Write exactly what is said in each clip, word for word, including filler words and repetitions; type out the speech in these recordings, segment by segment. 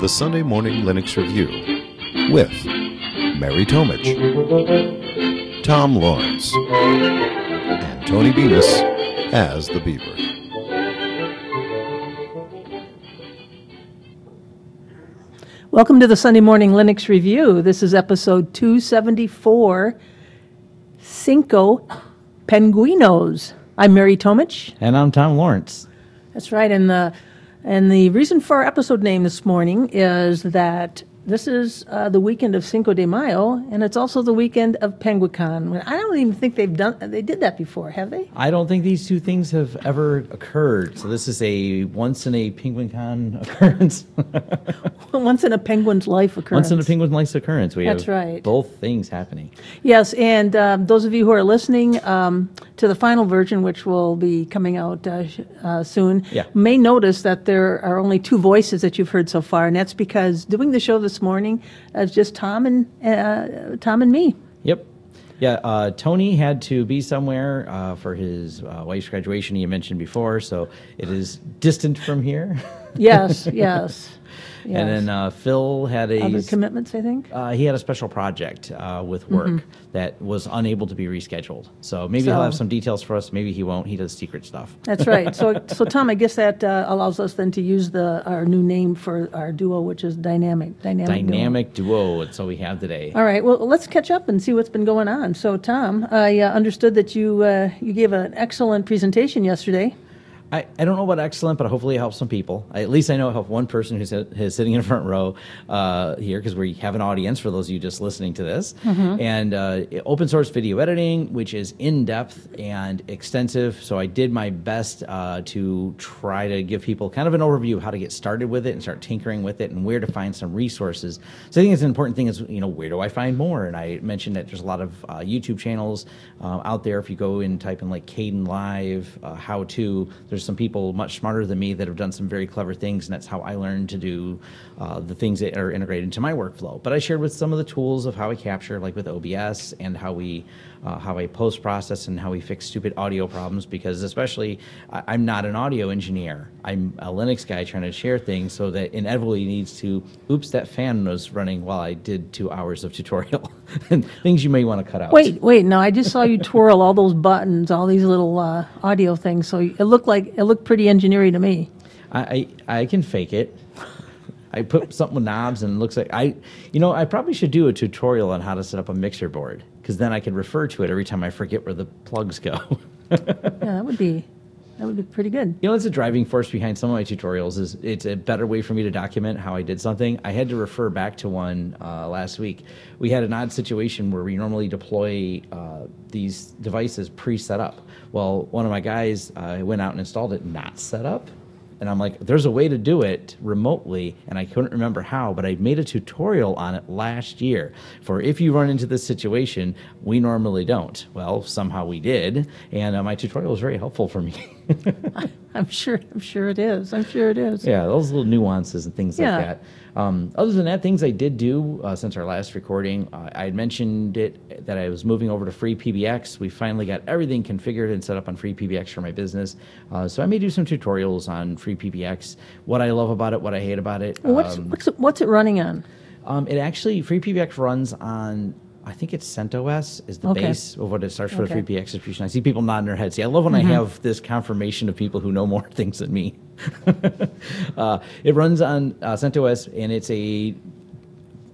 the Sunday Morning Linux Review with Mary Tomich, Tom Lawrence, and Tony Bemis as the Beaver. Welcome to the Sunday Morning Linux Review. This is episode two seventy-four, Cinco Penguinos. I'm Mary Tomich. And I'm Tom Lawrence. That's right. And the, and the reason for our episode name this morning is that this is uh, the weekend of Cinco de Mayo, and it's also the weekend of Penguicon. I don't even think they've done they did that before, have they? I don't think these two things have ever occurred. So this is a once in a Penguicon occurrence. Once in a penguin's life occurrence. Once in a penguin's life occurrence. We That's have right. Both things happening. Yes, and um, those of you who are listening um, to the final version, which will be coming out uh, uh, soon, yeah. may notice that there are only two voices that you've heard so far, and that's because doing the show this morning as just Tom and uh, Tom and me. Yep. Yeah, uh, Tony had to be somewhere uh, for his uh, wife's graduation he mentioned before, so it is distant from here. Yes, yes, yes. And then uh, Phil had a... Other commitments, I think? Uh, he had a special project uh, with work mm-hmm. that was unable to be rescheduled. So maybe so, he'll have some details for us. Maybe he won't. He does secret stuff. That's right. So, so Tom, I guess that uh, allows us then to use the our new name for our duo, which is Dynamic. Dynamic, Dynamic Duo. Duo. That's all we have today. All right. Well, let's catch up and see what's been going on. So, Tom, I uh, understood that you uh, you gave an excellent presentation yesterday. I, I don't know about excellent, but hopefully it helps some people. I, at least I know it helped one person who's, who's sitting in the front row uh, here, because we have an audience for those of you just listening to this. Mm-hmm. And uh, open source video editing, which is in-depth and extensive. So I did my best uh, to try to give people kind of an overview of how to get started with it and start tinkering with it and where to find some resources. So I think it's an important thing is, you know, where do I find more? And I mentioned that there's a lot of uh, YouTube channels uh, out there. If you go and type in like Caden Live, uh, how to, there's some people much smarter than me that have done some very clever things, and that's how I learned to do uh, the things that are integrated into my workflow. But I shared with some of the tools of how I capture, like with O B S, and how we, uh, how I post-process, and how we fix stupid audio problems, because especially I I'm not an audio engineer. I'm a Linux guy trying to share things, so that inevitably needs to, oops, that fan was running while I did two hours of tutorial. And things you may want to cut out. Wait, wait, no, I just saw you twirl all those buttons, all these little uh, audio things, so it looked like it looked pretty engineering to me. I, I, I can fake it. I put something with knobs and it looks like I, you know, I probably should do a tutorial on how to set up a mixer board, because then I can refer to it every time I forget where the plugs go. Yeah, that would be, that would be pretty good. You know, that's a driving force behind some of my tutorials. Is it's a better way for me to document how I did something. I had to refer back to one uh, last week. We had an odd situation where we normally deploy uh, these devices pre-set up. Well, one of my guys uh, went out and installed it, not set up. And I'm like, there's a way to do it remotely, and I couldn't remember how, but I made a tutorial on it last year for if you run into this situation, we normally don't. Well, somehow we did, and uh, my tutorial was very helpful for me. I'm sure, I'm sure it is. I'm sure it is. Yeah, those little nuances and things yeah. like that. Um, other than that, things I did do uh, since our last recording, uh, I had mentioned it that I was moving over to Free P B X. We finally got everything configured and set up on Free P B X for my business. Uh, so I may do some tutorials on Free P B X, what I love about it, what I hate about it. Well, what's, um, what's, it what's it running on? Um, it actually, Free P B X runs on... I think it's CentOS is the okay. base of what it starts for okay. the FreeBSD distribution. I see people nodding their heads. See, I love when mm-hmm. I have this confirmation of people who know more things than me. uh, it runs on uh, CentOS, and it's a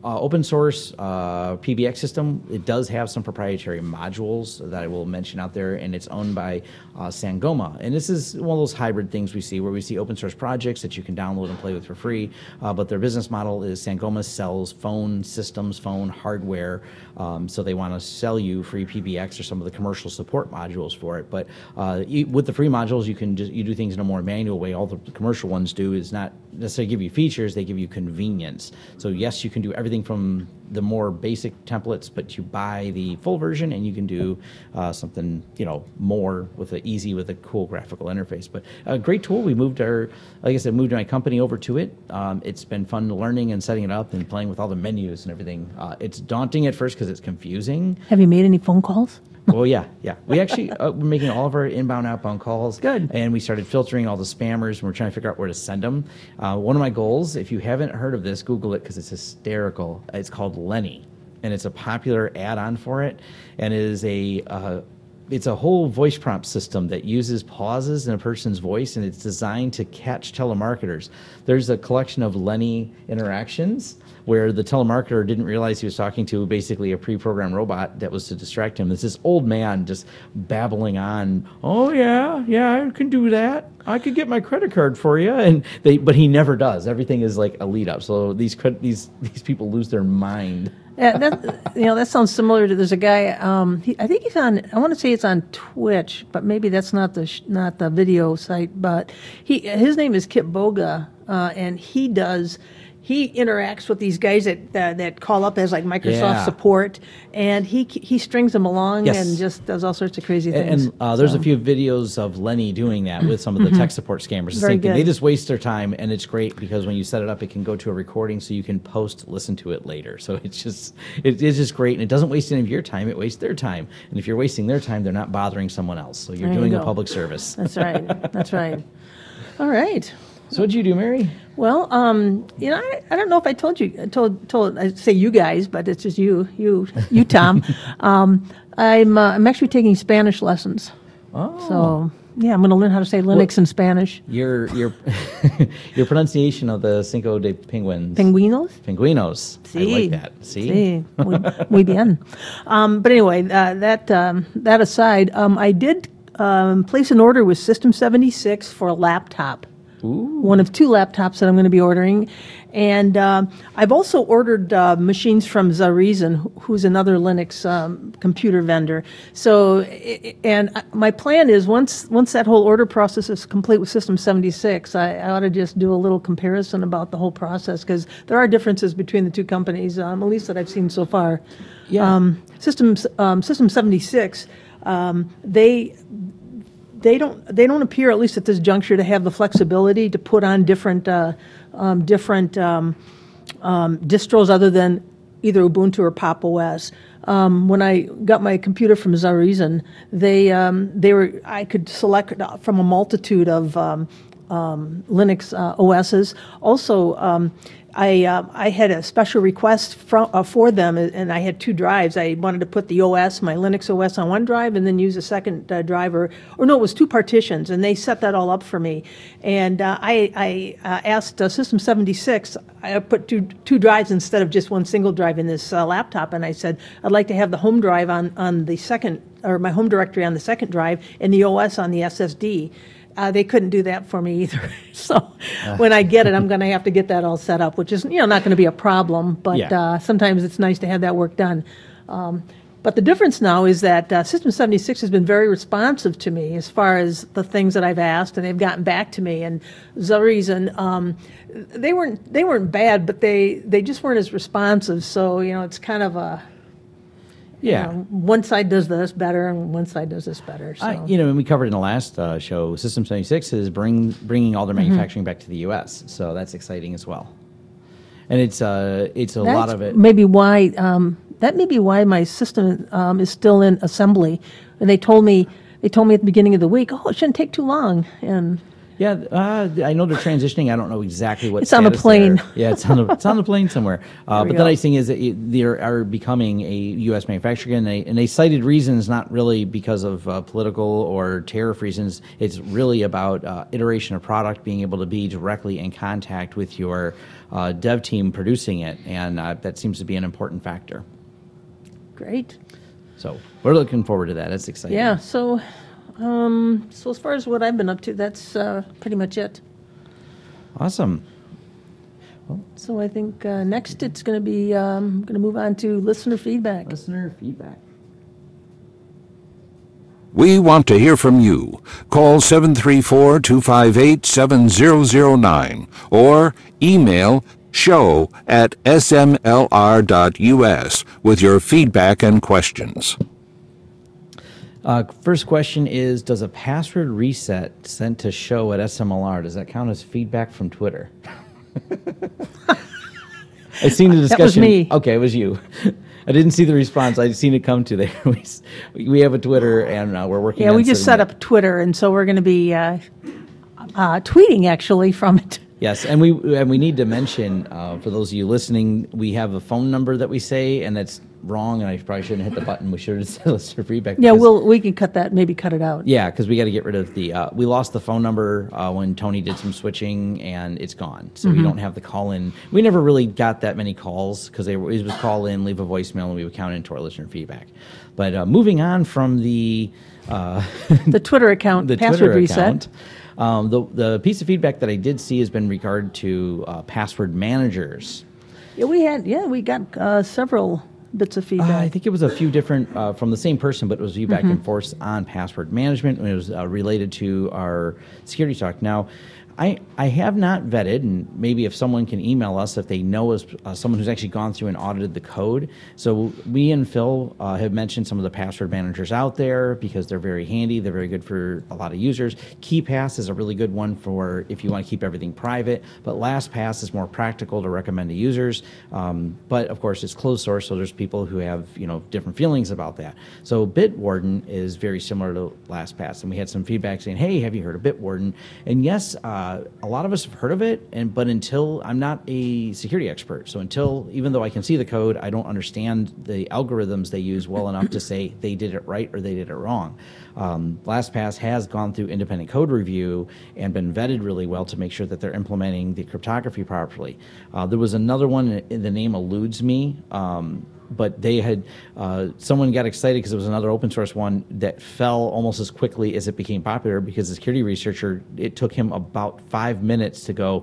uh, open source uh, P B X system. It does have some proprietary modules that I will mention out there, and it's owned by uh, Sangoma. And this is one of those hybrid things we see, where we see open source projects that you can download and play with for free, uh, but their business model is Sangoma sells phone systems, phone hardware, Um, so they want to sell you Free P B X or some of the commercial support modules for it. But uh, you, with the free modules, you can just, you do things in a more manual way. All the commercial ones do is not necessarily give you features; they give you convenience. So yes, you can do everything from the more basic templates, but you buy the full version and you can do uh, something, you know, more with the easy, with a cool graphical interface. But a great tool. We moved our, like I said, moved my company over to it. Um, it's been fun learning and setting it up and playing with all the menus and everything. Uh, it's daunting at first because it's confusing. Have you made any phone calls? Well, yeah, yeah. We actually uh, were making all of our inbound, outbound calls. Good. And we started filtering all the spammers, and we're trying to figure out where to send them. Uh, one of my goals, if you haven't heard of this, Google it because it's hysterical. It's called Lenny, and it's a popular add-on for it, and it is a... Uh, It's a whole voice prompt system that uses pauses in a person's voice, and it's designed to catch telemarketers. There's a collection of Lenny interactions where the telemarketer didn't realize he was talking to basically a pre-programmed robot that was to distract him. It's this old man just babbling on, oh, yeah, yeah, I can do that. I could get my credit card for you, and they, but he never does. Everything is like a lead up, so these these these people lose their mind. Yeah, that, you know, that sounds similar to. There's a guy. Um, he, I think he's on. I want to say it's on Twitch, but maybe that's not the sh not the video site. But he his name is Kip Boga, uh, and he does. He interacts with these guys that uh, that call up as like Microsoft yeah. support, and he he strings them along yes. and just does all sorts of crazy things. And, and uh, there's so. a few videos of Lenny doing that with some of the mm-hmm. tech support scammers. The Very same thing. Good. They just waste their time, and it's great because when you set it up, it can go to a recording, so you can post listen to it later. So it's just it is just great, and it doesn't waste any of your time. It wastes their time, and if you're wasting their time, they're not bothering someone else. So you're there doing you a public service. That's right. That's right. All right. So what'd you do, Mary? Well, um, you know, I, I don't know if I told you, I told, told, I say you guys, but it's just you, you, you, Tom. um, I'm, uh, I'm actually taking Spanish lessons. Oh. So yeah, I'm going to learn how to say Linux well, in Spanish. Your, your, your pronunciation of the Cinco de Penguins. Penguinos. Penguinos. Sí. I like that. See. Sí. Sí. muy, muy bien. Um, but anyway, uh, that, um, that aside, um, I did um, place an order with System seventy-six for a laptop. Ooh. One of two laptops that I'm going to be ordering. And uh, I've also ordered uh, machines from Zareason, who's another Linux um, computer vendor. So, and my plan is once once that whole order process is complete with System seventy-six, I, I ought to just do a little comparison about the whole process because there are differences between the two companies, um, at least that I've seen so far. Yeah. Um, Systems, um, System seventy-six, um, they... They don't. They don't appear, at least at this juncture, to have the flexibility to put on different, uh, um, different um, um, distros other than either Ubuntu or Pop O S. Um, when I got my computer from Zareason, they um, they were. I could select from a multitude of um, um, Linux uh, O Ss. Also. Um, I uh, I had a special request for, uh, for them, and I had two drives. I wanted to put the O S, my Linux O S, on one drive, and then use a second uh, driver. Or no, it was two partitions, and they set that all up for me. And uh, I I uh, asked uh, System seventy-six. I put two two drives instead of just one single drive in this uh, laptop, and I said I'd like to have the home drive on on the second, or my home directory on the second drive, and the O S on the S S D. Uh, they couldn't do that for me either. So when I get it, I'm going to have to get that all set up, which is you know not going to be a problem, but yeah. uh, sometimes it's nice to have that work done. Um, but the difference now is that uh, System seventy-six has been very responsive to me as far as the things that I've asked, and they've gotten back to me. And Zareason, um, they weren't they weren't bad, but they they just weren't as responsive. So you know it's kind of a Yeah, you know, one side does this better, and one side does this better. So. I, you know, and we covered in the last uh, show, System seventy-six is bring, bringing all their manufacturing mm-hmm. back to the U S, so that's exciting as well. And it's uh, it's a that's lot of it. Maybe why um, that may be why my system um, is still in assembly, and they told me they told me at the beginning of the week, oh, it shouldn't take too long, and. Yeah, uh, I know they're transitioning. I don't know exactly what. It's on a plane. Yeah, it's on a, it's on a plane somewhere. Uh, but go. The nice thing is that it, they are, are becoming a U S manufacturer, and they, and they cited reasons not really because of uh, political or tariff reasons. It's really about uh, iteration of product, being able to be directly in contact with your uh, dev team producing it, and uh, that seems to be an important factor. Great. So we're looking forward to that. That's exciting. Yeah. So. Um, so as far as what I've been up to, that's uh, pretty much it. Awesome. Well, so I think uh, next it's going to be um, going to move on to listener feedback. Listener feedback. We want to hear from you. Call seven three four, two five eight, seven zero zero nine or email show at s m l r dot u s with your feedback and questions. Uh, first question is, does a password reset sent to show at S M L R, does that count as feedback from Twitter? I've seen the discussion. That was me. Okay, it was you. I didn't see the response. I'd seen it come to there. we, we have a Twitter, and uh, we're working. Yeah, on we just set up Twitter, and so we're going to be uh, uh, tweeting actually from it. Yes, and we and we need to mention uh, for those of you listening, we have a phone number that we say, and that's wrong. And I probably shouldn't hit the button. We should have said let's feedback. Yeah, we'll we can cut that. Maybe cut it out. Yeah, because we got to get rid of the. Uh, we lost the phone number uh, when Tony did some switching, and it's gone. So mm-hmm. we don't have the call in. We never really got that many calls because they were, it was call in, leave a voicemail, and we would count into our listener feedback. But uh, moving on from the uh, the Twitter account the password Twitter reset. Account, Um, the, the piece of feedback that I did see has been regard to uh, password managers. Yeah, we had yeah we got uh, several bits of feedback. Uh, I think it was a few different uh, from the same person, but it was view back mm-hmm. and forth on password management, and it was uh, related to our security talk. Now, I I have not vetted, and maybe if someone can email us if they know us, uh, someone who's actually gone through and audited the code. So we and Phil uh, have mentioned some of the password managers out there because they're very handy. They're very good for a lot of users. KeePass is a really good one for if you want to keep everything private, but LastPass is more practical to recommend to users. Um, but of course, it's closed source, so there's people who have you know different feelings about that. So Bitwarden is very similar to LastPass, and we had some feedback saying, "Hey, have you heard of Bitwarden?" And yes. Uh, Uh, a lot of us have heard of it, and but until I'm not a security expert, so until even though I can see the code, I don't understand the algorithms they use well enough to say they did it right or they did it wrong. Um, LastPass has gone through independent code review and been vetted really well to make sure that they're implementing the cryptography properly. Uh, there was another one, the name eludes me. Um, But they had uh, someone got excited because it was another open source one that fell almost as quickly as it became popular because the security researcher, it took him about five minutes to go,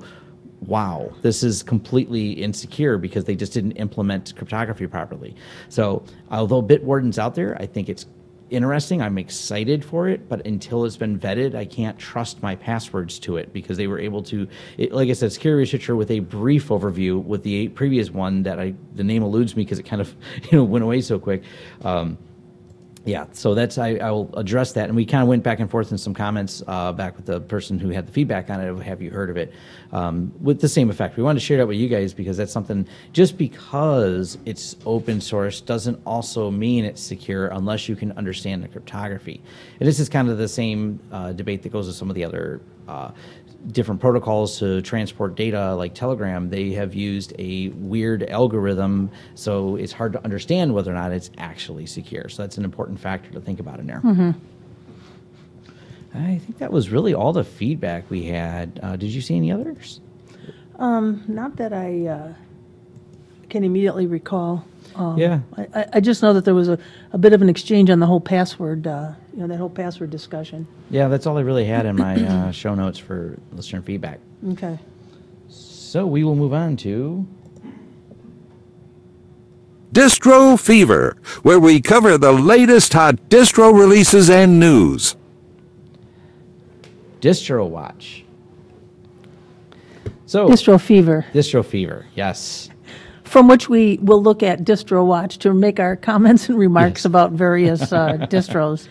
wow, this is completely insecure because they just didn't implement cryptography properly. So although Bitwarden's out there, I think it's interesting. I'm excited for it, but until it's been vetted, I can't trust my passwords to it because they were able to, it, like I said, security researcher with a brief overview with the previous one that I, the name eludes me because it kind of, you know, went away so quick. Um, yeah, so that's, I, I will address that. And we kind of went back and forth in some comments uh, back with the person who had the feedback on it of have you heard of it um, with the same effect. We wanted to share that with you guys because that's something, just because it's open source doesn't also mean it's secure unless you can understand the cryptography. And this is kind of the same uh, debate that goes with some of the other uh, different protocols to transport data like Telegram. They have used a weird algorithm, so it's hard to understand whether or not it's actually secure. So that's an important factor to think about in there. Mm-hmm. I think that was really all the feedback we had. Uh, did you see any others? Um, not that I uh, can immediately recall. Um, yeah. I, I just know that there was a, a bit of an exchange on the whole password, uh, you know, that whole password discussion. Yeah, that's all I really had in my uh, show notes for listener feedback. Okay. So we will move on to Distro Fever, where we cover the latest hot distro releases and news. Distro Watch. So Distro Fever. Distro Fever, yes. From which we will look at DistroWatch to make our comments and remarks yes. about various uh, distros.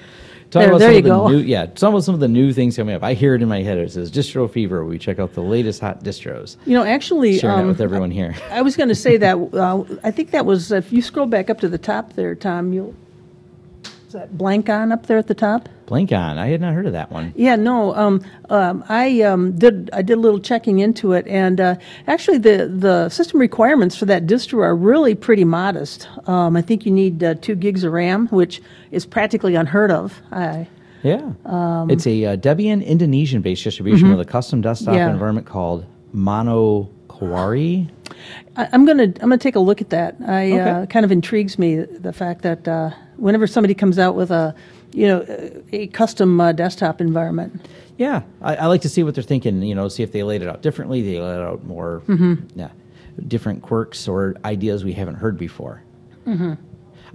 Talk there about there you the go. New, yeah, some of, some of the new things coming up. I hear it in my head. It says Distro Fever. We check out the latest hot distros. You know, actually, sharing um, that with everyone here. I, I was going to say that. Uh, I think that was if you scroll back up to the top there, Tom. You'll is that Blank On up there at the top? Blank On. I had not heard of that one. Yeah, no. Um, um, I um, did. I did a little checking into it, and uh, actually, the, the system requirements for that distro are really pretty modest. Um, I think you need uh, two gigs of RAM, which is practically unheard of. I, yeah, um, it's a uh, Debian Indonesian-based distribution mm-hmm. with a custom desktop yeah. environment called Mono Kawari. I, I'm gonna. I'm gonna take a look at that. I okay. uh, kind of intrigues me the fact that uh, whenever somebody comes out with a you know, a custom uh, desktop environment. Yeah, I, I like to see what they're thinking. You know, see if they laid it out differently. They laid out more, mm-hmm. yeah, different quirks or ideas we haven't heard before. Mm-hmm.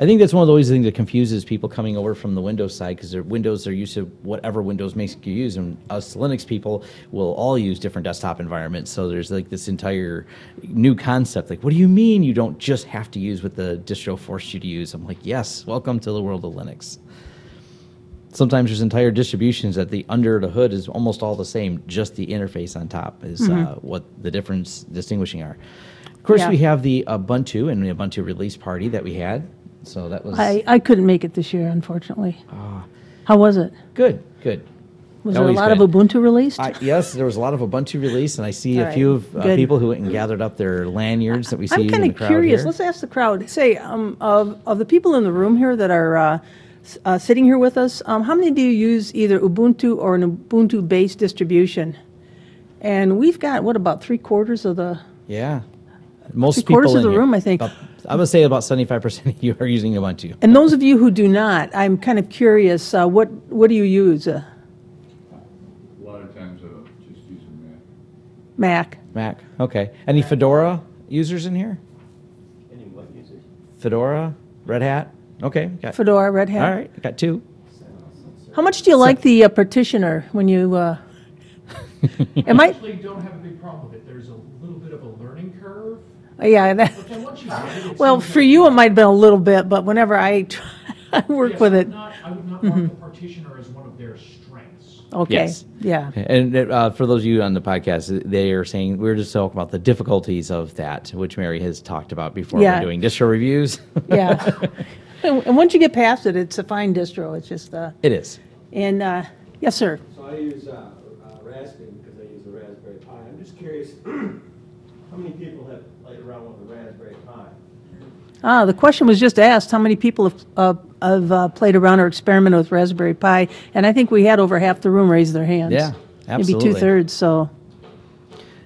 I think that's one of the always things that confuses people coming over from the Windows side because Windows they're used to whatever Windows makes you use, and us Linux people will all use different desktop environments. So there's like this entire new concept. Like, what do you mean you don't just have to use what the distro forced you to use? I'm like, yes, welcome to the world of Linux. Sometimes there's entire distributions that the under the hood is almost all the same, just the interface on top is mm-hmm. uh, what the difference distinguishing are. Of course, yeah. we have the Ubuntu and the Ubuntu release party that we had. So that was. I, I couldn't make it this year, unfortunately. Ah. How was it? Good, good. Was there a lot good. of Ubuntu released? Uh, yes, there was a lot of Ubuntu released, and I see right. a few of, uh, people who went and gathered up their lanyards that we I'm see in the crowd. I'm kind of curious. Here. Let's ask the crowd. Say, um, of, of the people in the room here that are uh, uh, sitting here with us, um, how many do you use either Ubuntu or an Ubuntu-based distribution? And we've got, what, about three-quarters of the... Yeah. Most three people quarters in of the here, room, I think. About, I would say about seventy-five percent of you are using Ubuntu. And those of you who do not, I'm kind of curious, uh, what, what do you use? Uh, Mac. Mac. Okay. Any Fedora users in here? Any what users? Fedora, Red Hat. Okay. Got Fedora, Red Hat. All right. Got two. How much do you like the uh, partitioner when you? Uh, am I actually don't have a big problem with it. There's a little bit of a learning curve. Yeah. That, well, for you it might have been a little bit, but whenever I, I work yes, with I it, not, I would not mm-hmm. mark the partitioner as one of their strengths. Okay. Yes. Yeah. And uh, for those of you on the podcast, they are saying we were just talking about the difficulties of that, which Mary has talked about before. Yeah. We're doing distro reviews. Yeah. And once you get past it, it's a fine distro. It's just. Uh, it is. And uh, yes, sir. So I use uh, uh, Raspberry because I use the Raspberry Pi. I'm just curious, how many people have played around with the Raspberry Pi? Ah, the question was just asked, how many people have, uh, have uh, played around or experimented with Raspberry Pi? And I think we had over half the room raise their hands. Yeah, absolutely. Maybe two-thirds, so.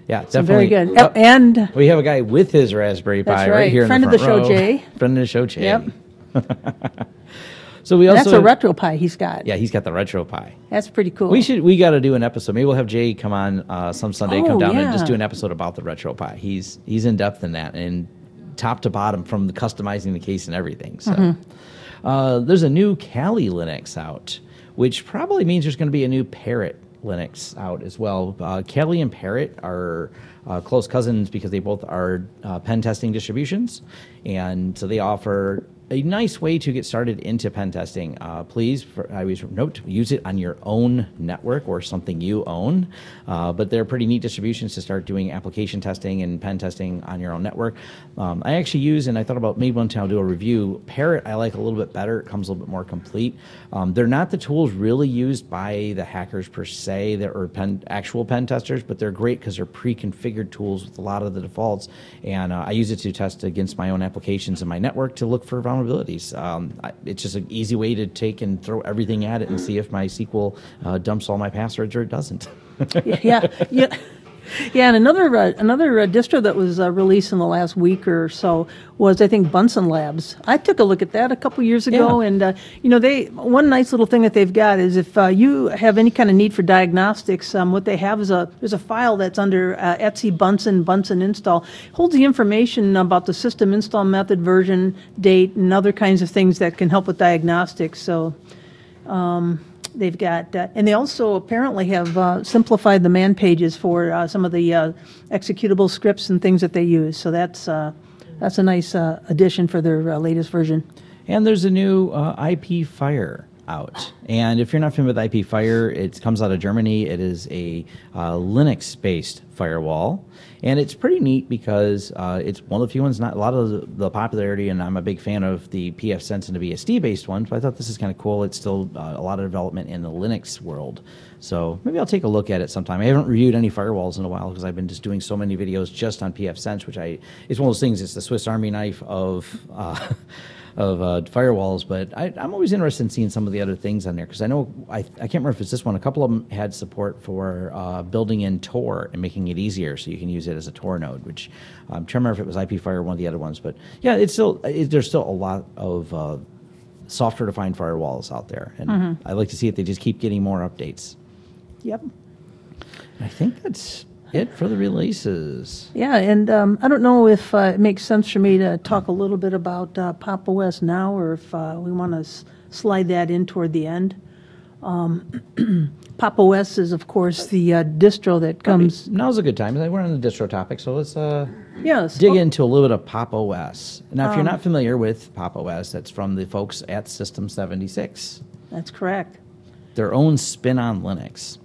Yeah, so definitely. Very good. Uh, and we have a guy with his Raspberry Pi right. right here Friend in the front row. Friend of the show, row. Jay. Friend of the show, Jay. Yep. So we also and that's a RetroPie he's got. Yeah, he's got the RetroPie. That's pretty cool. We should we got to do an episode. Maybe we'll have Jay come on uh, some Sunday, oh, come down yeah. and just do an episode about the RetroPie. He's he's in depth in that and. Top to bottom from the customizing the case and everything. So mm-hmm. uh, there's a new Kali Linux out, which probably means there's going to be a new Parrot Linux out as well. Uh, Kali and Parrot are uh, close cousins because they both are uh, pen testing distributions, and so they offer a nice way to get started into pen testing. Uh, please, for, I always note, use it on your own network or something you own. Uh, but they're pretty neat distributions to start doing application testing and pen testing on your own network. Um, I actually use, and I thought about maybe one time I'll do a review, Parrot I like a little bit better. It comes a little bit more complete. Um, they're not the tools really used by the hackers per se, they're, or pen, actual pen testers, but they're great because they're pre-configured tools with a lot of the defaults. And uh, I use it to test against my own applications in my network to look for vulnerabilities. Um, I, it's just an easy way to take and throw everything at it and see if my S Q L uh, dumps all my passwords or it doesn't. yeah, yeah, yeah. And another uh, another uh, distro that was uh, released in the last week or so was I think Bunsen Labs. I took a look at that a couple years ago, yeah. and uh, you know they one nice little thing that they've got is if uh, you have any kind of need for diagnostics, um, what they have is a there's a file that's under uh, Etsy Bunsen Bunsen install holds the information about the system install method, version, date, and other kinds of things that can help with diagnostics. So. Um, They've got, uh, and they also apparently have uh, simplified the man pages for uh, some of the uh, executable scripts and things that they use. So that's uh, that's a nice uh, addition for their uh, latest version. And there's a new uh, IPFire out. And if you're not familiar with IPFire, it comes out of Germany. It is a uh, Linux-based firewall. And it's pretty neat because uh, it's one of the few ones, not a lot of the popularity, and I'm a big fan of the pfSense and the V S D-based ones, but I thought this is kind of cool. It's still uh, a lot of development in the Linux world. So maybe I'll take a look at it sometime. I haven't reviewed any firewalls in a while because I've been just doing so many videos just on pfSense, which I it's one of those things, it's the Swiss Army knife of... Uh, of uh, firewalls, but I, I'm always interested in seeing some of the other things on there because I know, I, I can't remember if it's this one, a couple of them had support for uh, building in Tor and making it easier so you can use it as a Tor node, which I'm trying to remember if it was IPFire or one of the other ones, but yeah, it's still, it, there's still a lot of uh, software-defined firewalls out there, and mm-hmm. I like to see it. They just keep getting more updates. Yep. And I think that's... it for the releases. Yeah, and um, I don't know if uh, it makes sense for me to talk a little bit about uh, Pop O S now or if uh, we want to s slide that in toward the end. Um, Pop O S is, of course, the uh, distro that comes... Probably. Now's a good time. We're on the distro topic, so let's uh, yes. dig oh. into a little bit of Pop O S. Now, if um, you're not familiar with Pop O S, that's from the folks at System seventy-six. That's correct. Their own spin on Linux.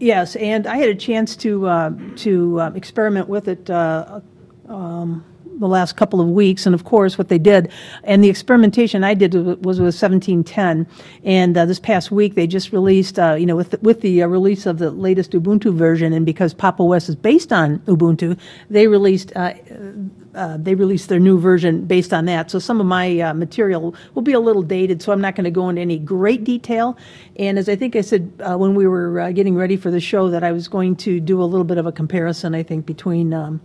Yes, and I had a chance to uh, to uh, experiment with it uh, um, the last couple of weeks, and of course what they did, and the experimentation I did was with seventeen ten, and uh, this past week they just released, uh, you know, with the, with the uh, release of the latest Ubuntu version, and because Pop O S is based on Ubuntu, they released uh, uh, they released their new version based on that. So some of my uh, material will be a little dated, so I'm not going to go into any great detail. And as I think I said uh, when we were uh, getting ready for the show, that I was going to do a little bit of a comparison, I think, between um,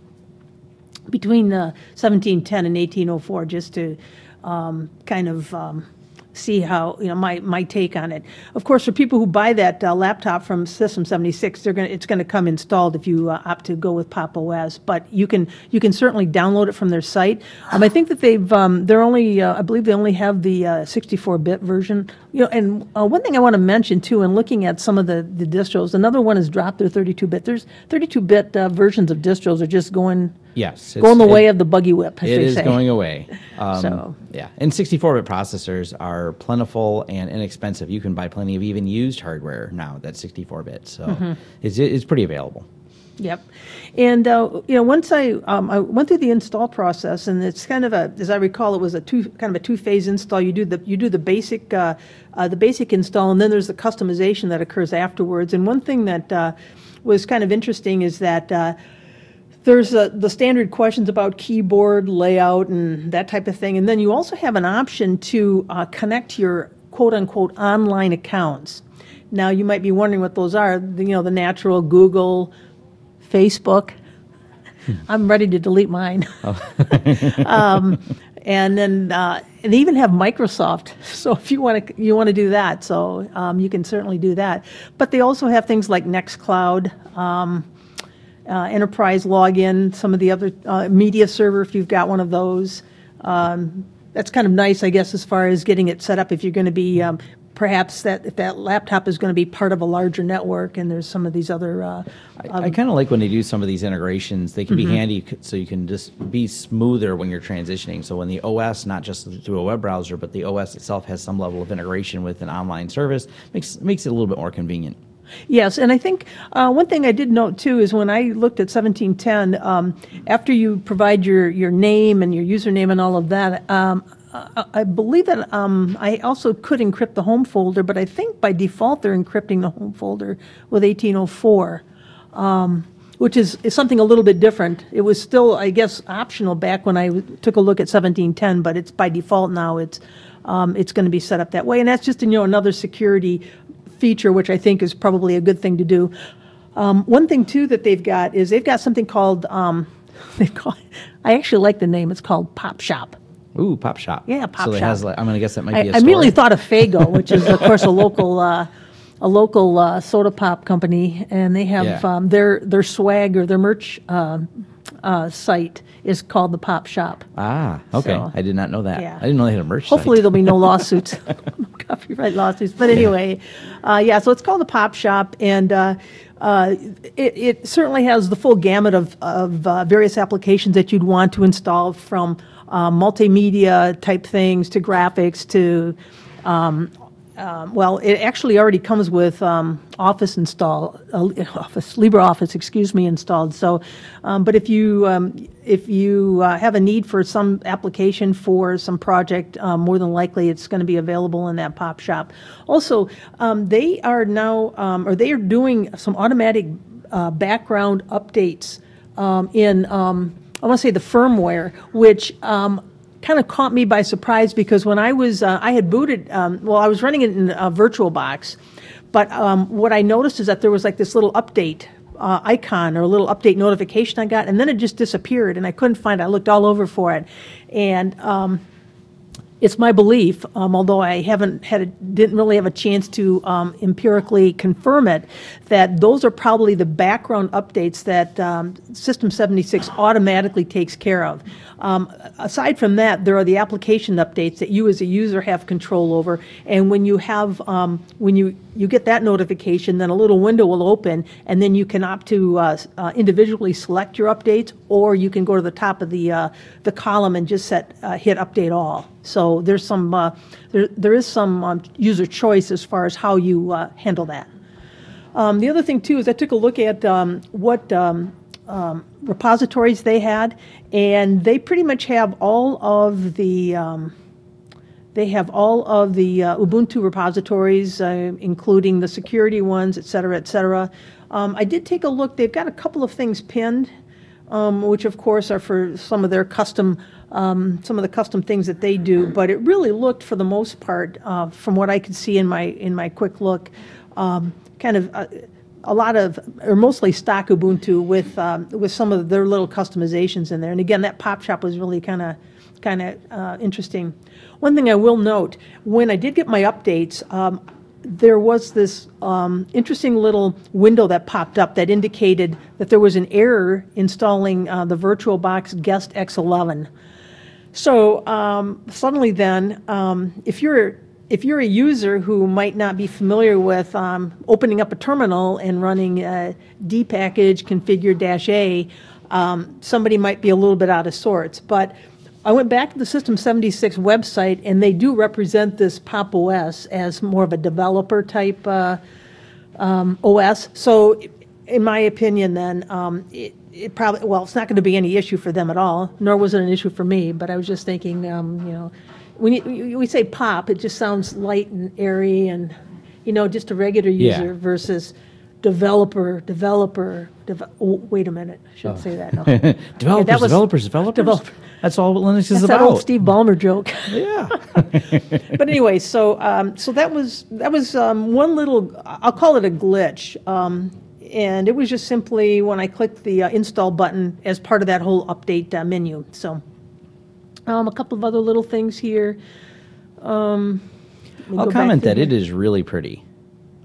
between uh, seventeen ten and eighteen oh four, just to um, kind of um, see how, you know, my, my take on it. Of course, for people who buy that uh, laptop from System seventy-six, they're gonna, it's going to come installed if you uh, opt to go with Pop O S. But you can you can certainly download it from their site. Um, I think that they've um, they're only uh, I believe they only have the sixty-four bit version. You know, and uh, one thing I want to mention too, in looking at some of the, the distros, another one has dropped their thirty-two bit. There's thirty-two bit uh, versions of distros are just going. Yes, going the way it, of the buggy whip. As it they is say. going away. Um, so yeah, and sixty-four bit processors are plentiful and inexpensive. You can buy plenty of even used hardware now that's sixty-four bit. So mm-hmm. it's it's pretty available. Yep, and uh, you know, once I um, I went through the install process, and it's kind of a, as I recall, it was a two kind of a two phase install. You do the you do the basic uh, uh, the basic install, and then there's the customization that occurs afterwards. And one thing that uh, was kind of interesting is that. Uh, There's uh, the standard questions about keyboard layout and that type of thing. And then you also have an option to uh, connect your quote-unquote online accounts. Now, you might be wondering what those are. You know, the natural Google, Facebook. I'm ready to delete mine. Oh. um, and then uh, and they even have Microsoft. So if you want to you want to do that, so um, you can certainly do that. But they also have things like Nextcloud. Um, Uh, enterprise login, some of the other uh, media server if you've got one of those. Um, that's kind of nice, I guess, as far as getting it set up if you're going to be um, perhaps that if that laptop is going to be part of a larger network, and there's some of these other. Uh, I, um, I kind of like when they do some of these integrations. They can mm-hmm. be handy, so you can just be smoother when you're transitioning. So when the O S, not just through a web browser, but the O S itself has some level of integration with an online service, makes makes it a little bit more convenient. Yes, and I think uh, one thing I did note, too, is when I looked at seventeen ten, um, after you provide your, your name and your username and all of that, um, I, I believe that um, I also could encrypt the home folder, but I think by default they're encrypting the home folder with eighteen oh four, um, which is, is something a little bit different. It was still, I guess, optional back when I w took a look at seventeen ten, but it's by default now it's, um, it's going to be set up that way, and that's just, you know, another security feature, which I think is probably a good thing to do. Um, one thing, too, that they've got is they've got something called, um, they call, I actually like the name, it's called Pop Shop. Ooh, Pop Shop. Yeah, Pop so Shop. Has, I'm going to guess that might I, be a I store. Immediately thought of Faygo, which is, of course, a local uh, a local uh, soda pop company, and they have yeah. um, their, their swag or their merch uh, uh, site is called the Pop Shop. Ah, okay. So, I did not know that. Yeah. I didn't know they had a merch Hopefully site. There'll be no lawsuits. Copyright lawsuits, but anyway, yeah. Uh, yeah. So it's called the Pop Shop, and uh, uh, it, it certainly has the full gamut of of uh, various applications that you'd want to install, from uh, multimedia type things to graphics to. Um, Um, well, it actually already comes with um, Office install, uh, Office LibreOffice, excuse me, installed. So, um, but if you um, if you uh, have a need for some application for some project, um, more than likely it's going to be available in that Pop Shop. Also, um, they are now, um, or they are doing some automatic uh, background updates um, in um, I want to say the firmware, which. Um, kind of caught me by surprise, because when I was, uh, I had booted, um, well, I was running it in uh, VirtualBox, but um, what I noticed is that there was like this little update uh, icon or a little update notification I got, and then it just disappeared, and I couldn't find it. I looked all over for it, and um, it's my belief, um, although I haven't had, a, didn't really have a chance to um, empirically confirm it, that those are probably the background updates that um, System seventy-six automatically takes care of. Um, aside from that, there are the application updates that you as a user have control over, and when you have um, when you, you get that notification, then a little window will open, and then you can opt to uh, uh, individually select your updates, or you can go to the top of the uh, the column and just set uh, hit update all. So there's some uh, there there is some um, user choice as far as how you uh, handle that. Um, the other thing too is I took a look at um, what. Um, um, repositories they had, and they pretty much have all of the um, they have all of the uh, Ubuntu repositories, uh, including the security ones, et cetera, et cetera. Um, I did take a look. They've got a couple of things pinned, um, which of course are for some of their custom, um, some of the custom things that they do. But it really looked, for the most part, uh, from what I could see in my in my quick look, um, kind of a, a lot of, or mostly stock Ubuntu with um, with some of their little customizations in there. And again, that pop shop was really kind of kind of uh, interesting. One thing I will note, when I did get my updates, Um, there was this um, interesting little window that popped up that indicated that there was an error installing uh, the VirtualBox Guest X eleven. So um, suddenly then, um, if you're if you're a user who might not be familiar with um, opening up a terminal and running uh, dpackage configure-a, um, somebody might be a little bit out of sorts. But I went back to the System seventy-six website, and they do represent this Pop O S as more of a developer-type uh, um, O S. So in my opinion, then, um, it, it probably, well, it's not going to be any issue for them at all, nor was it an issue for me. But I was just thinking, um, you know, when you, we say Pop, it just sounds light and airy and, you know, just a regular user, yeah, versus developer, developer, dev oh, wait a minute, I shouldn't oh. say that. No. developers, yeah, that developers, developers, developers. That's all what Linux is about. That's an old Steve Ballmer joke. Yeah. But anyway, so um, so that was that was um, one little, I'll call it a glitch, um, and it was just simply when I clicked the uh, install button as part of that whole update uh, menu. So um, a couple of other little things here. Um, I'll comment that it is really pretty.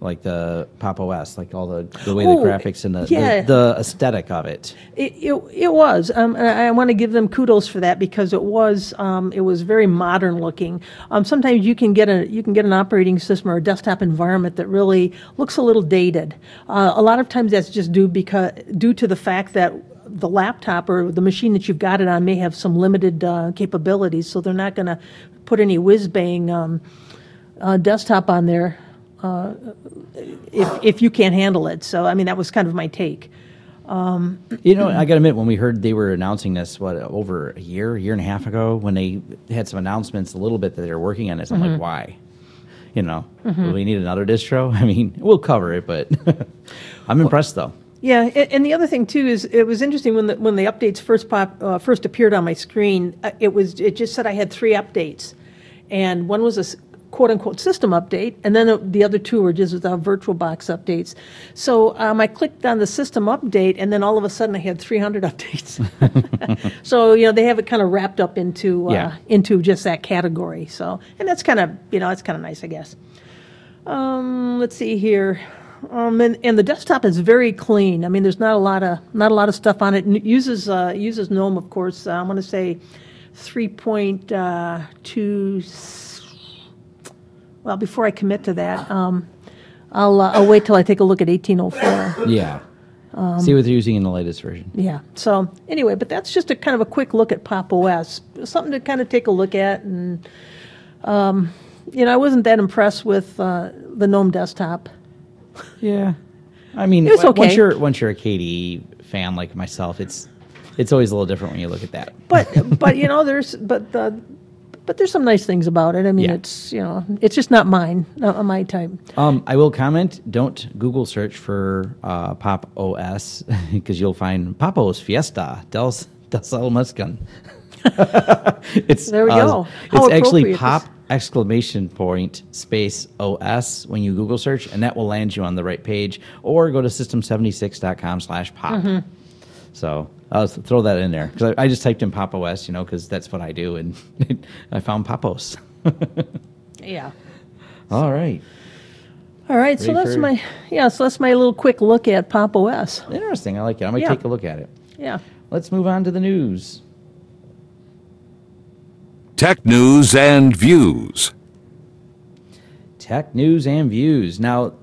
Like the Pop O S, like all the, the way oh, the graphics and the, yeah. the, the aesthetic of it. It it, it was. Um, and I, I want to give them kudos for that, because it was um, it was very modern looking. Um, sometimes you can get a you can get an operating system or a desktop environment that really looks a little dated. Uh, a lot of times that's just due because due to the fact that the laptop or the machine that you've got it on may have some limited uh, capabilities, so they're not going to put any whiz bang um, uh, desktop on there Uh, if, if you can't handle it. So, I mean, that was kind of my take. Um, you know, I got to admit, when we heard they were announcing this, what, over a year, year and a half ago, when they had some announcements a little bit that they were working on this, mm-hmm. I'm like, why? You know, mm-hmm. do we need another distro? I mean, we'll cover it, but I'm well, impressed, though. Yeah, and, and the other thing, too, is it was interesting when the, when the updates first, pop, uh, first appeared on my screen, it, was, it just said I had three updates, and one was a quote-unquote system update, and then the other two were just without VirtualBox updates. So um, I clicked on the system update, and then all of a sudden I had three hundred updates. So, you know, they have it kind of wrapped up into uh, yeah. into just that category. So, and that's kind of, you know, that's kind of nice, I guess. Um, let's see here. Um, and, and the desktop is very clean. I mean, there's not a lot of not a lot of stuff on it. It uses uh, uses GNOME, of course. Uh, I want to say three point two six. Well, before I commit to that, um, I'll, uh, I'll wait till I take a look at eighteen oh four. Yeah. Um, see what they're using in the latest version. Yeah. So anyway, but that's just a kind of a quick look at Pop O S, something to kind of take a look at. And, um, you know, I wasn't that impressed with uh, the GNOME desktop. Yeah. I mean, it's okay. once, you're, once you're a K D E fan like myself, it's it's always a little different when you look at that. But, but you know, there's... but the. But there's some nice things about it. I mean, yeah. it's you know, it's just not mine, not my type. Um, I will comment: don't Google search for uh, Pop O S, because you'll find Papo's Fiesta del del Salmascan. It's there we uh, go. How it's actually Pop exclamation point space O S when you Google search, and that will land you on the right page. Or go to system seventy-six dot com slash pop. Mm-hmm. So I'll throw that in there, because I, I just typed in Pop O S, you know, because that's what I do, and I found Pop O S. Yeah. All so. right. All right. Ready so that's my yeah. So that's my little quick look at Pop O S. Interesting. I like it. I might yeah. take a look at it. Yeah. Let's move on to the news. Tech news and views. Tech news and views. Now,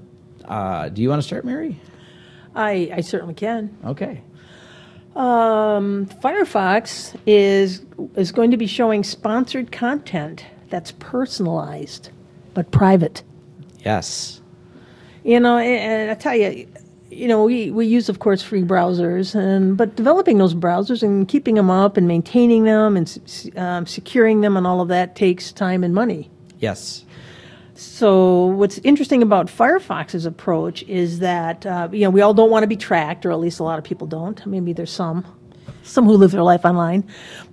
uh, do you want to start, Mary? I I certainly can. Okay. Um, Firefox is is going to be showing sponsored content that's personalized but private. Yes. You know, and, and I tell you, you know, we, we use, of course, free browsers, and but developing those browsers and keeping them up and maintaining them and um, securing them and all of that takes time and money. Yes. So what's interesting about Firefox's approach is that, uh, you know, we all don't want to be tracked, or at least a lot of people don't. Maybe there's some, some who live their life online.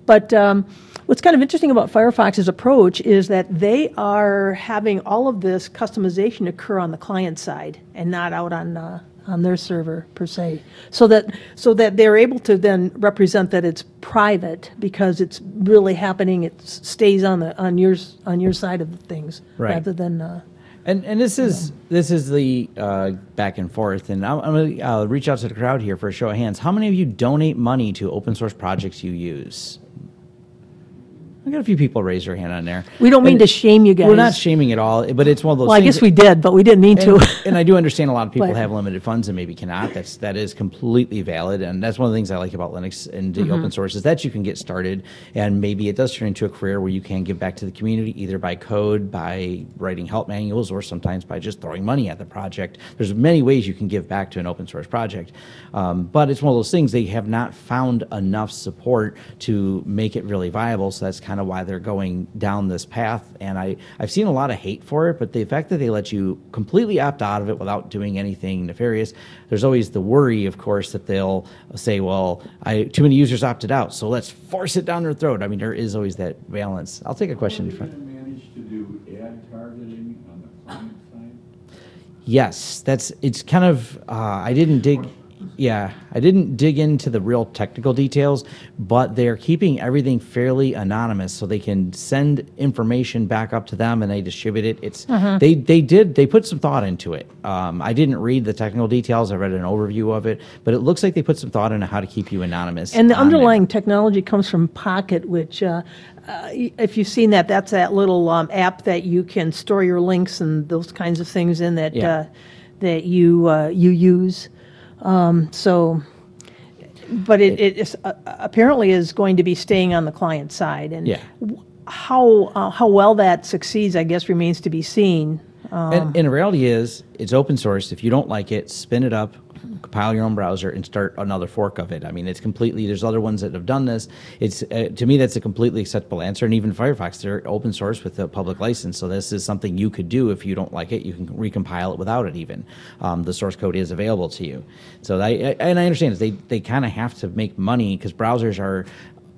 But um, what's kind of interesting about Firefox's approach is that they are having all of this customization occur on the client side and not out on uh, on their server per se, so that so that they're able to then represent that it's private because it's really happening. It stays on the on your on your side of things, right, rather than. Uh, and and this is know. this is the uh, back and forth. And I'm, I'm going to uh, reach out to the crowd here for a show of hands. How many of you donate money to open source projects you use? I got a few people raise their hand on there. We don't mean and to shame you guys. We're not shaming at all, but it's one of those well, things. Well, I guess we did, but we didn't mean and, to. And I do understand a lot of people but. have limited funds and maybe cannot. That's, that is completely valid, and that's one of the things I like about Linux and the mm-hmm. open source is that you can get started, and maybe it does turn into a career where you can give back to the community either by code, by writing help manuals, or sometimes by just throwing money at the project. There's many ways you can give back to an open source project, um, but it's one of those things they have not found enough support to make it really viable, so that's kind of why they're going down this path, and I, I've seen a lot of hate for it, but the fact that they let you completely opt out of it without doing anything nefarious, there's always the worry, of course, that they'll say, well, I too many users opted out, so let's force it down their throat. I mean, there is always that balance. I'll take a question. Are you manage to do ad targeting on the client side? Yes, that's, it's kind of, uh, I didn't dig... Yeah, I didn't dig into the real technical details, but they're keeping everything fairly anonymous so they can send information back up to them and they distribute it. It's uh-huh. they they did they put some thought into it. Um, I didn't read the technical details. I read an overview of it, but it looks like they put some thought into how to keep you anonymous. And the underlying it. technology comes from Pocket, which uh, uh, if you've seen that, that's that little um, app that you can store your links and those kinds of things in that yeah. uh, that you uh, you use. Um, so, but it, it is, uh, apparently is going to be staying on the client side, and yeah. how uh, how well that succeeds, I guess, remains to be seen. Um, and, and the reality is, it's open source. If you don't like it, spin it up, compile your own browser, and start another fork of it. I mean, it's completely. There's other ones that have done this. It's uh, to me that's a completely acceptable answer. And even Firefox, they're open source with a public license, so this is something you could do if you don't like it. You can recompile it without it. Even um, the source code is available to you. So I, I and I understand they they kind of have to make money because browsers are.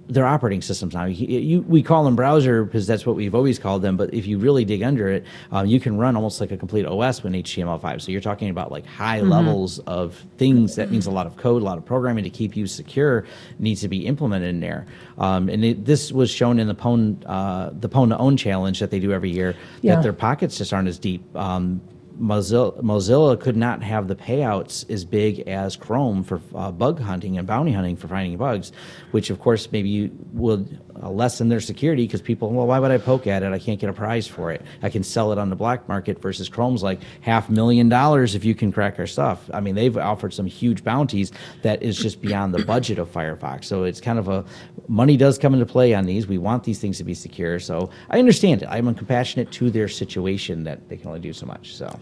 They're operating systems now. You, you, we call them browser because that's what we've always called them, but if you really dig under it, um, you can run almost like a complete O S with H T M L five. So you're talking about like high mm-hmm. levels of things. That means a lot of code, a lot of programming to keep you secure needs to be implemented in there. Um, and it, this was shown in the Pwn, uh, the Pwn to Own challenge that they do every year, yeah. that their pockets just aren't as deep. Um, Mozilla, Mozilla could not have the payouts as big as Chrome for uh, bug hunting and bounty hunting for finding bugs, which of course maybe will uh, lessen their security because people, well, why would I poke at it? I can't get a prize for it. I can sell it on the black market versus Chrome's like half million dollars if you can crack our stuff. I mean, they've offered some huge bounties that is just beyond the budget of Firefox. So it's kind of a, money does come into play on these. We want these things to be secure. So I understand it. I'm compassionate to their situation that they can only do so much, so.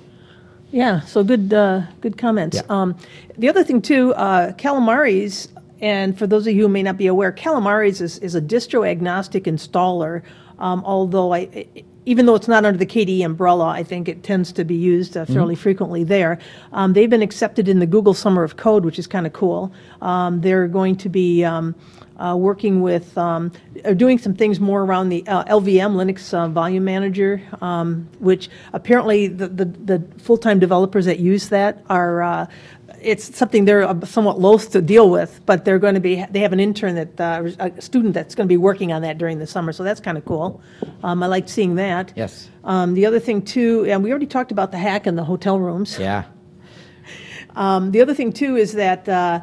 Yeah, so good uh, good comments. Yeah. Um, the other thing, too, uh, Calamari's, and for those of you who may not be aware, Calamari's is, is a distro-agnostic installer, um, although I, even though it's not under the K D E umbrella, I think it tends to be used uh, fairly mm-hmm. frequently there. Um, they've been accepted in the Google Summer of Code, which is kind of cool. Um, they're going to be... Um, Uh, working with, um, doing some things more around the uh, L V M, Linux uh, Volume Manager, um, which apparently the, the, the full-time developers that use that are, uh, it's something they're uh, somewhat loath to deal with, but they're going to be, they have an intern that, uh, a student that's going to be working on that during the summer, so that's kind of cool. Um, I liked seeing that. Yes. Um, the other thing, too, and we already talked about the hack in the hotel rooms. Yeah. Um, the other thing, too, is that... Uh,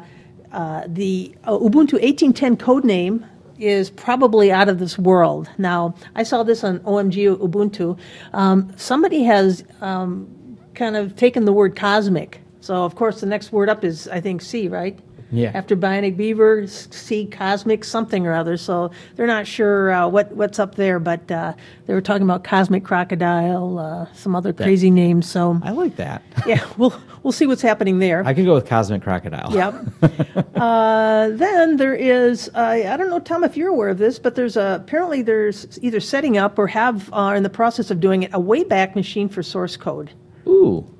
Uh, the uh, Ubuntu eighteen ten codename is probably out of this world. Now, I saw this on O M G Ubuntu. Um, somebody has um, kind of taken the word cosmic. So, of course, the next word up is, I think, C, right? Yeah. After Bionic Beaver, see Cosmic something or other. So they're not sure uh, what what's up there, but uh, they were talking about Cosmic Crocodile, uh, some other that, crazy names. So I like that. Yeah, we'll we'll see what's happening there. I can go with Cosmic Crocodile. Yep. uh, then there is uh, I don't know, Tom, if you're aware of this, but there's a, apparently there's either setting up or have uh, in the process of doing it a Wayback Machine for source code. Ooh.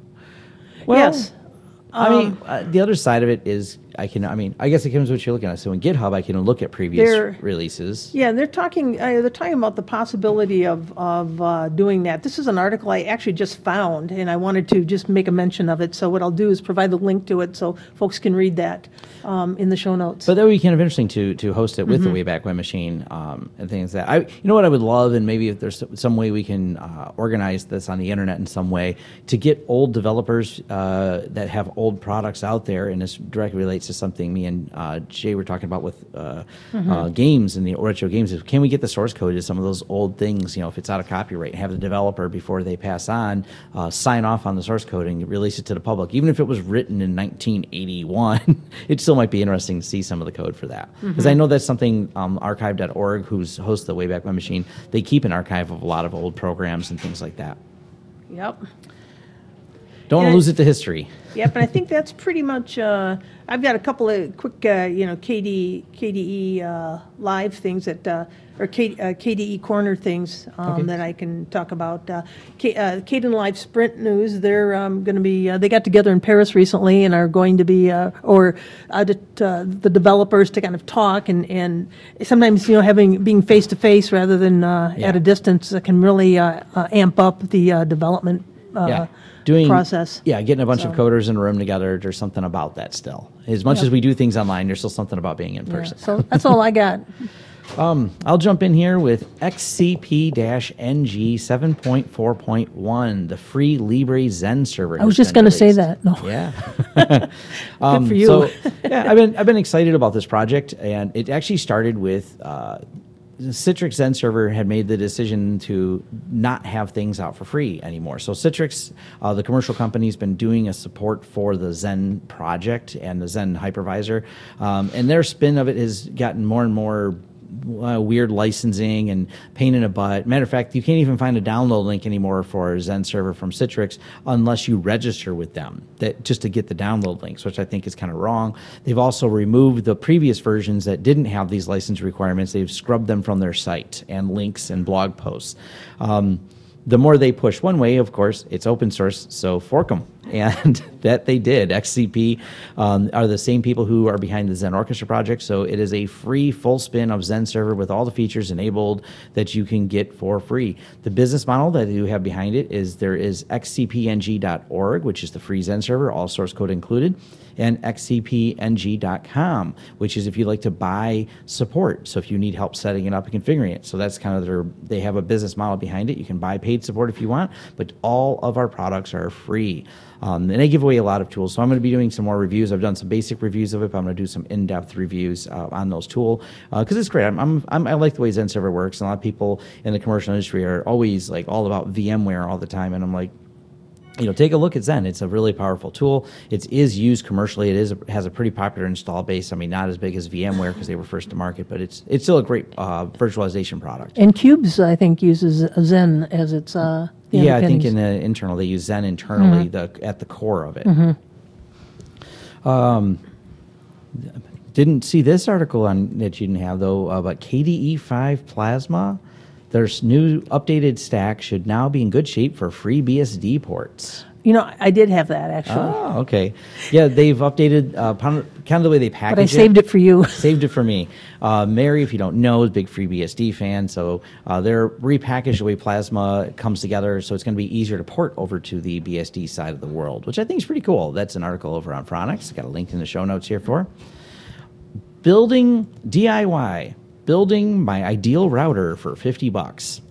Well, yes. I um, mean, uh, the other side of it is I can, I mean, I guess it comes to what you're looking at. So in GitHub, I can look at previous releases. Yeah, and they're talking, uh, they're talking about the possibility of, of uh, doing that. This is an article I actually just found, and I wanted to just make a mention of it. So what I'll do is provide the link to it so folks can read that um, in the show notes. But that would be kind of interesting to, to host it with mm-hmm. the Wayback Web Machine um, and things like that. I, you know what I would love, and maybe if there's some way we can uh, organize this on the internet in some way, to get old developers uh, that have old products out there, and this directly relates to something me and uh, Jay were talking about with uh, mm-hmm. uh, games and the retro games, is can we get the source code to some of those old things, you know, if it's out of copyright, and have the developer, before they pass on, uh, sign off on the source code and release it to the public. Even if it was written in nineteen eighty-one, it still might be interesting to see some of the code for that. Because mm-hmm. I know that's something um, archive dot org, who's hosts the Wayback Web Machine, they keep an archive of a lot of old programs and things like that. Yep. Don't and lose I, it to history. Yep, and I think that's pretty much. Uh, I've got a couple of quick, uh, you know, K D E, K D E uh, live things that, uh, or K, uh, K D E corner things um, okay. that I can talk about. Uh, K, uh, Kden Live Sprint News. They're um, going to be. Uh, they got together in Paris recently and are going to be, uh, or uh, to, uh, the developers to kind of talk and, and sometimes, you know, having being face to face rather than uh, yeah. at a distance, that can really uh, uh, amp up the uh, development. Uh, yeah. Doing process. Yeah, getting a bunch so. of coders in a room together, there's something about that still. As much yeah. as we do things online, there's still something about being in yeah. person. So that's all I got. Um, I'll jump in here with X C P N G seven point four point one, the free Libre Xen server. I was just going to say that. No. Yeah. um, Good for you. So, yeah, I've been I've been excited about this project, and it actually started with. Uh, The Citrix Xen server had made the decision to not have things out for free anymore. So Citrix, uh, the commercial company, has been doing a support for the Xen project and the Xen hypervisor. Um, and their spin of it has gotten more and more Uh, weird licensing and pain in the butt. Matter of fact, you can't even find a download link anymore for Xen server from Citrix unless you register with them, that just to get the download links, which I think is kind of wrong. They've also removed the previous versions that didn't have these license requirements. They've scrubbed them from their site and links and blog posts. Um, the more they push one way, of course, it's open source, so fork them. And that they did. X C P um, are the same people who are behind the Xen Orchestra project, so it is a free full spin of Xen server with all the features enabled that you can get for free. The business model that you have behind it is there is X C P N G dot org, which is the free Xen server, all source code included, and X C P N G dot com, which is if you'd like to buy support. So if you need help setting it up and configuring it. So that's kind of their, they have a business model behind it. You can buy paid support if you want, but all of our products are free. Um, and they give away a lot of tools. So I'm going to be doing some more reviews. I've done some basic reviews of it, but I'm going to do some in-depth reviews uh, on those tools because uh, it's great. I'm, I'm, I'm, I like the way Xen server works. And a lot of people in the commercial industry are always like all about VMware all the time. And I'm like, you know, take a look at Xen. It's a really powerful tool. It is used commercially. It is has a pretty popular install base. I mean, not as big as VMware because they were first to market, but it's it's still a great uh, virtualization product. And Cubes, I think, uses Xen as its. Uh, yeah, I think in the internal they use Xen internally mm-hmm. the, at the core of it. Mm-hmm. Um. Didn't see this article on that you didn't have though about K D E five Plasma. Their new updated stack should now be in good shape for FreeBSD ports. You know, I did have that, actually. Oh, okay. Yeah, they've updated uh, kind of the way they package it. But I saved it, it for you. Saved it for me. Uh, Mary, if you don't know, is a big FreeBSD fan, so uh, they're repackaged the way Plasma comes together, so it's going to be easier to port over to the B S D side of the world, which I think is pretty cool. That's an article over on Phronix. I've got a link in the show notes here for. Building D I Y. Building my ideal router for fifty bucks.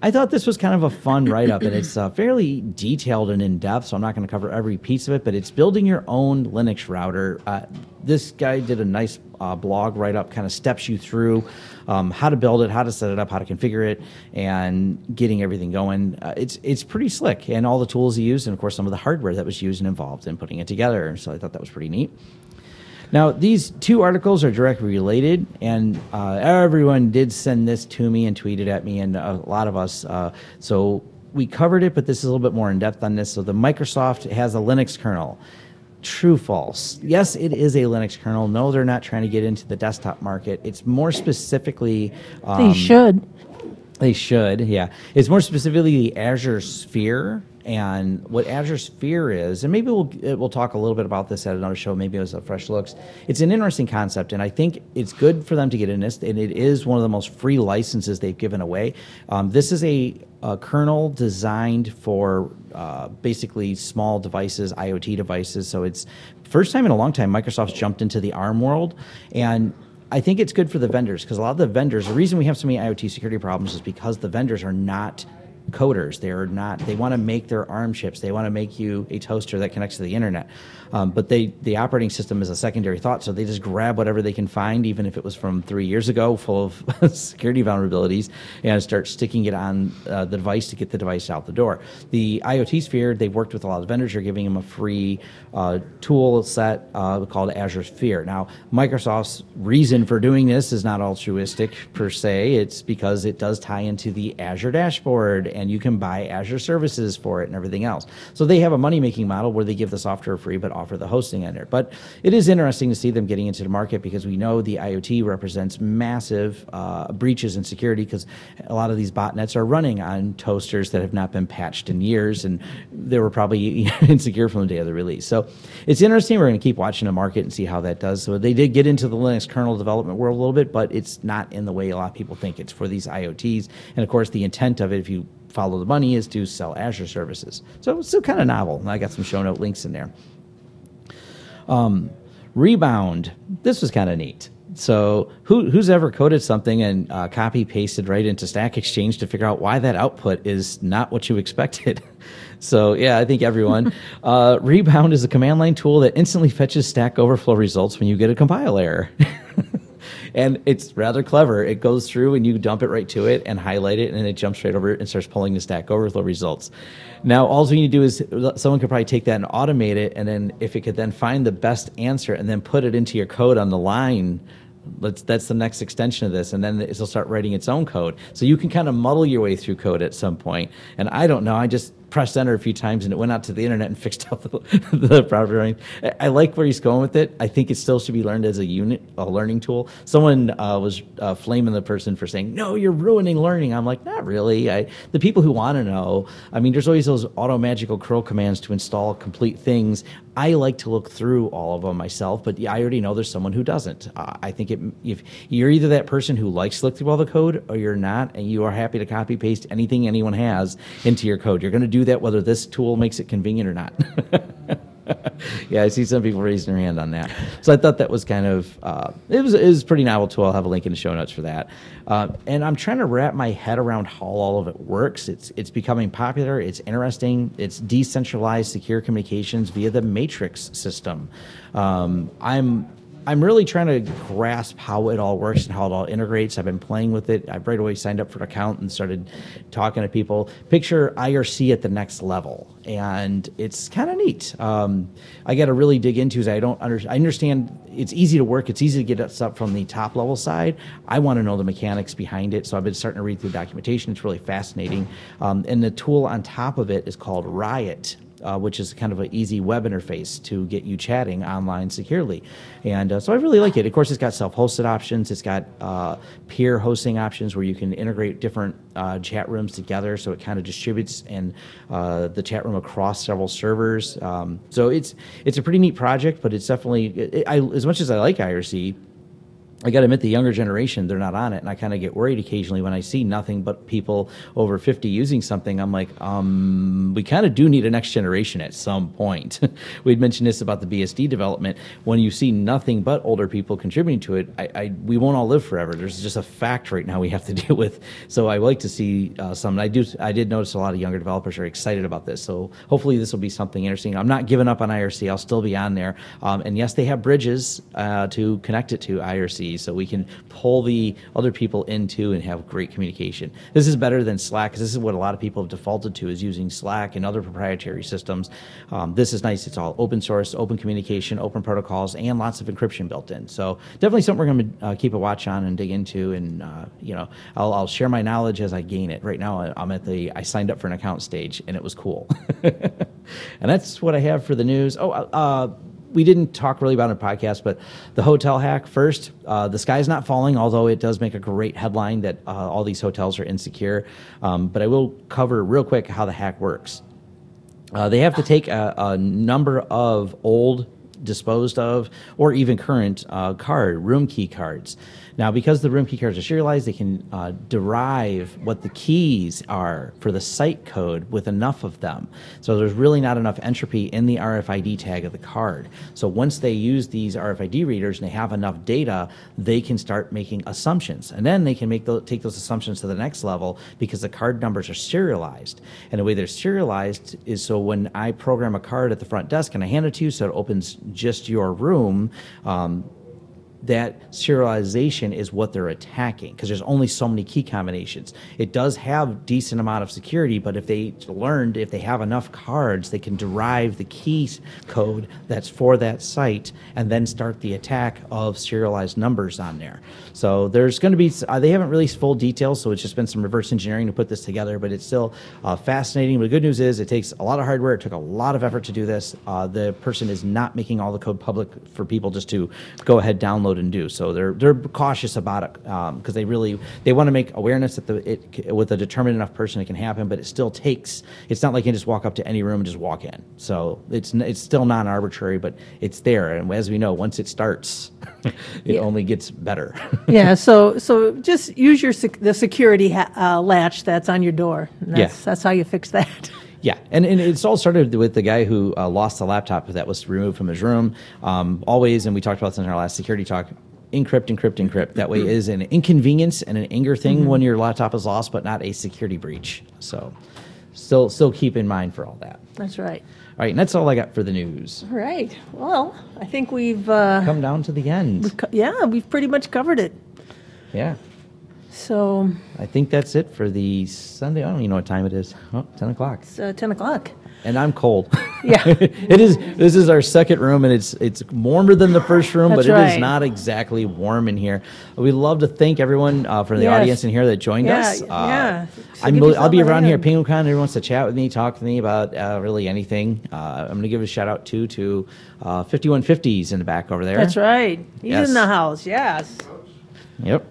I thought this was kind of a fun write-up, and it's uh, fairly detailed and in-depth, so I'm not going to cover every piece of it, but it's building your own Linux router. Uh, this guy did a nice uh, blog write-up, kind of steps you through um, how to build it, how to set it up, how to configure it, and getting everything going. Uh, it's it's pretty slick, and all the tools he used, and, of course, some of the hardware that was used and involved in putting it together, so I thought that was pretty neat. Now, these two articles are directly related, and uh, everyone did send this to me and tweeted at me, and a lot of us. Uh, so we covered it, but this is a little bit more in depth on this. So the Microsoft has a Linux kernel. True, false. Yes, it is a Linux kernel. No, they're not trying to get into the desktop market. It's more specifically... Um, they should. They should, yeah. It's more specifically the Azure Sphere. And what Azure Sphere is, and maybe we'll we'll talk a little bit about this at another show. Maybe it was a Fresh Looks. It's an interesting concept, and I think it's good for them to get in this. And it is one of the most free licenses they've given away. Um, this is a, a kernel designed for uh, basically small devices, IoT devices. So it's first time in a long time Microsoft's jumped into the ARM world, and I think it's good for the vendors because a lot of the vendors. The reason we have so many IoT security problems is because the vendors are not coders. They're not, they want to make their ARM chips. They want to make you a toaster that connects to the internet. Um, but they, the operating system is a secondary thought, so they just grab whatever they can find, even if it was from three years ago, full of security vulnerabilities, and start sticking it on uh, the device to get the device out the door. The IoT Sphere, they've worked with a lot of vendors. They're giving them a free uh, tool set uh, called Azure Sphere. Now, Microsoft's reason for doing this is not altruistic per se. It's because it does tie into the Azure dashboard, and you can buy Azure services for it and everything else. So they have a money-making model where they give the software free but offer the hosting under. But it is interesting to see them getting into the market because we know the IoT represents massive uh, breaches in security because a lot of these botnets are running on toasters that have not been patched in years, and they were probably insecure from the day of the release. So it's interesting. We're going to keep watching the market and see how that does. So they did get into the Linux kernel development world a little bit, but it's not in the way a lot of people think. It's for these IoTs. And, of course, the intent of it, if you follow the money, is to sell Azure services. So it's still kind of novel. And I got some show note links in there. Um, Rebound. This was kind of neat. So who, who's ever coded something and uh, copy pasted right into Stack Exchange to figure out why that output is not what you expected? So yeah, I think everyone. uh, Rebound is a command line tool that instantly fetches Stack Overflow results when you get a compile error. And it's rather clever. It goes through and you dump it right to it and highlight it, and it jumps straight over it and starts pulling the Stack Overflow results. Now, all we need to do is someone could probably take that and automate it, and then if it could then find the best answer and then put it into your code on the line, let's, that's the next extension of this, and then it'll start writing its own code. So you can kind of muddle your way through code at some point. And I don't know. I just pressed enter a few times, and it went out to the internet and fixed out the, the problem. I like where he's going with it. I think it still should be learned as a unit, a learning tool. Someone uh, was uh, flaming the person for saying, no, you're ruining learning. I'm like, not really. I, the people who want to know, I mean, there's always those auto magical curl commands to install complete things. I like to look through all of them myself, but I already know there's someone who doesn't. Uh, I think it, if you're either that person who likes to look through all the code or you're not, and you are happy to copy paste anything anyone has into your code. You're going to do that whether this tool makes it convenient or not. Yeah, I see some people raising their hand on that. So I thought that was kind of, uh, it was, it was pretty novel tool. I'll have a link in the show notes for that. Uh, and I'm trying to wrap my head around how all of it works. It's it's becoming popular. It's interesting. It's decentralized secure communications via the matrix system. Um, I'm... I'm really trying to grasp how it all works and how it all integrates. I've been playing with it. I've right away signed up for an account and started talking to people. Picture I R C at the next level, and it's kind of neat. Um, I got to really dig into it. I don't under, I understand it's easy to work. It's easy to get us up from the top level side. I want to know the mechanics behind it, so I've been starting to read through documentation. It's really fascinating. Um, and the tool on top of it is called Riot. Uh, which is kind of an easy web interface to get you chatting online securely. And uh, so I really like it. Of course, it's got self-hosted options. It's got uh, peer hosting options where you can integrate different uh, chat rooms together, so it kind of distributes and uh, the chat room across several servers. Um, so it's it's a pretty neat project, but it's definitely, it, I, as much as I like I R C, I got to admit, the younger generation, they're not on it. And I kind of get worried occasionally when I see nothing but people over fifty using something. I'm like, um, we kind of do need a next generation at some point. We'd mentioned this about the B S D development. When you see nothing but older people contributing to it, I, I, we won't all live forever. There's just a fact right now we have to deal with. So I like to see uh, some. I, do, I did notice a lot of younger developers are excited about this. So hopefully this will be something interesting. I'm not giving up on I R C. I'll still be on there. Um, and yes, they have bridges uh, to connect it to I R C. community so we can pull the other people into and have great communication. This is better than Slack, because this is what a lot of people have defaulted to, is using Slack and other proprietary systems. Um, this is nice. It's all open source, open communication, open protocols, and lots of encryption built in. So definitely something we're going to uh, keep a watch on and dig into. And, uh, you know, I'll, I'll share my knowledge as I gain it. Right now, I'm at the I signed up for an account stage, and it was cool. And that's what I have for the news. Oh, uh, we didn't talk really about it in the podcast, but the hotel hack first. Uh, the sky's not falling, although it does make a great headline that uh, all these hotels are insecure. Um, but I will cover real quick how the hack works. Uh, they have to take a, a number of old, disposed of, or even current uh, card, room key cards. Now, because the room key cards are serialized, they can uh, derive what the keys are for the site code with enough of them. So there's really not enough entropy in the R F I D tag of the card. So once they use these R F I D readers and they have enough data, they can start making assumptions. And then they can make the, take those assumptions to the next level because the card numbers are serialized. And the way they're serialized is so when I program a card at the front desk and I hand it to you so it opens just your room, um, that serialization is what they're attacking because there's only so many key combinations. It does have decent amount of security, but if they learned, if they have enough cards, they can derive the key code that's for that site and then start the attack of serialized numbers on there. So there's going to be, uh, they haven't released full details, so it's just been some reverse engineering to put this together, but it's still uh, fascinating. But the good news is it takes a lot of hardware. It took a lot of effort to do this. Uh, the person is not making all the code public for people just to go ahead, download and do. So they're they're cautious about it because um, they really they want to make awareness that the it, with a determined enough person it can happen, but it still takes, it's not like you just walk up to any room and just walk in. So it's it's still non-arbitrary, but it's there, and as we know, once it starts it yeah. only gets better. yeah so so just use your sec- the security ha- uh, latch that's on your door. That's, yeah. that's how you fix that. Yeah, and, and it's all started with the guy who uh, lost the laptop that was removed from his room. Um, always, and we talked about this in our last security talk, encrypt, encrypt, encrypt. That way it is an inconvenience and an anger thing mm-hmm. when your laptop is lost, but not a security breach. So still still keep in mind for all that. That's right. All right, and that's all I got for the news. All right. Well, I think we've... Uh, come down to the end. We've co- yeah, we've pretty much covered it. Yeah. So I think that's it for the Sunday. I don't even know what time it is. Oh, ten o'clock. It's uh, ten o'clock. And I'm cold. Yeah. It is. This is our second room, and it's it's warmer than the first room, that's but right. It is not exactly warm in here. We'd love to thank everyone uh, from the yes. audience in here that joined yeah, us. Uh, yeah. So I'm, I'll be around hand. here at Penguicon. Everyone wants to chat with me, talk to me about uh, really anything. Uh, I'm going to give a shout-out, too, to uh, fifty-one fifties in the back over there. That's right. He's yes. in the house. Yes. Yep.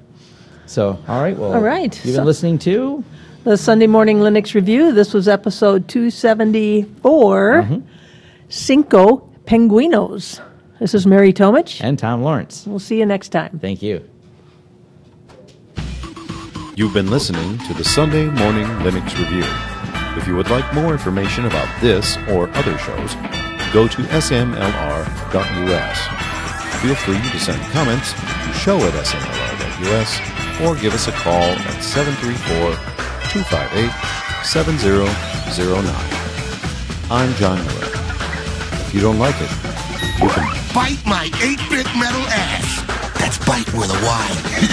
So, all right, well, all right. you've been so, listening to the Sunday Morning Linux Review. This was episode two seventy-four, mm-hmm. Cinco Penguinos. This is Mary Tomich. And Tom Lawrence. We'll see you next time. Thank you. You've been listening to the Sunday Morning Linux Review. If you would like more information about this or other shows, go to s m l r dot u s. Feel free to send comments to show at s m l r dot u s. Or give us a call at seven three four, two five eight, seven zero zero nine. I'm John Miller. If you don't like it, you can bite my eight-bit metal ass. That's bite with a Y.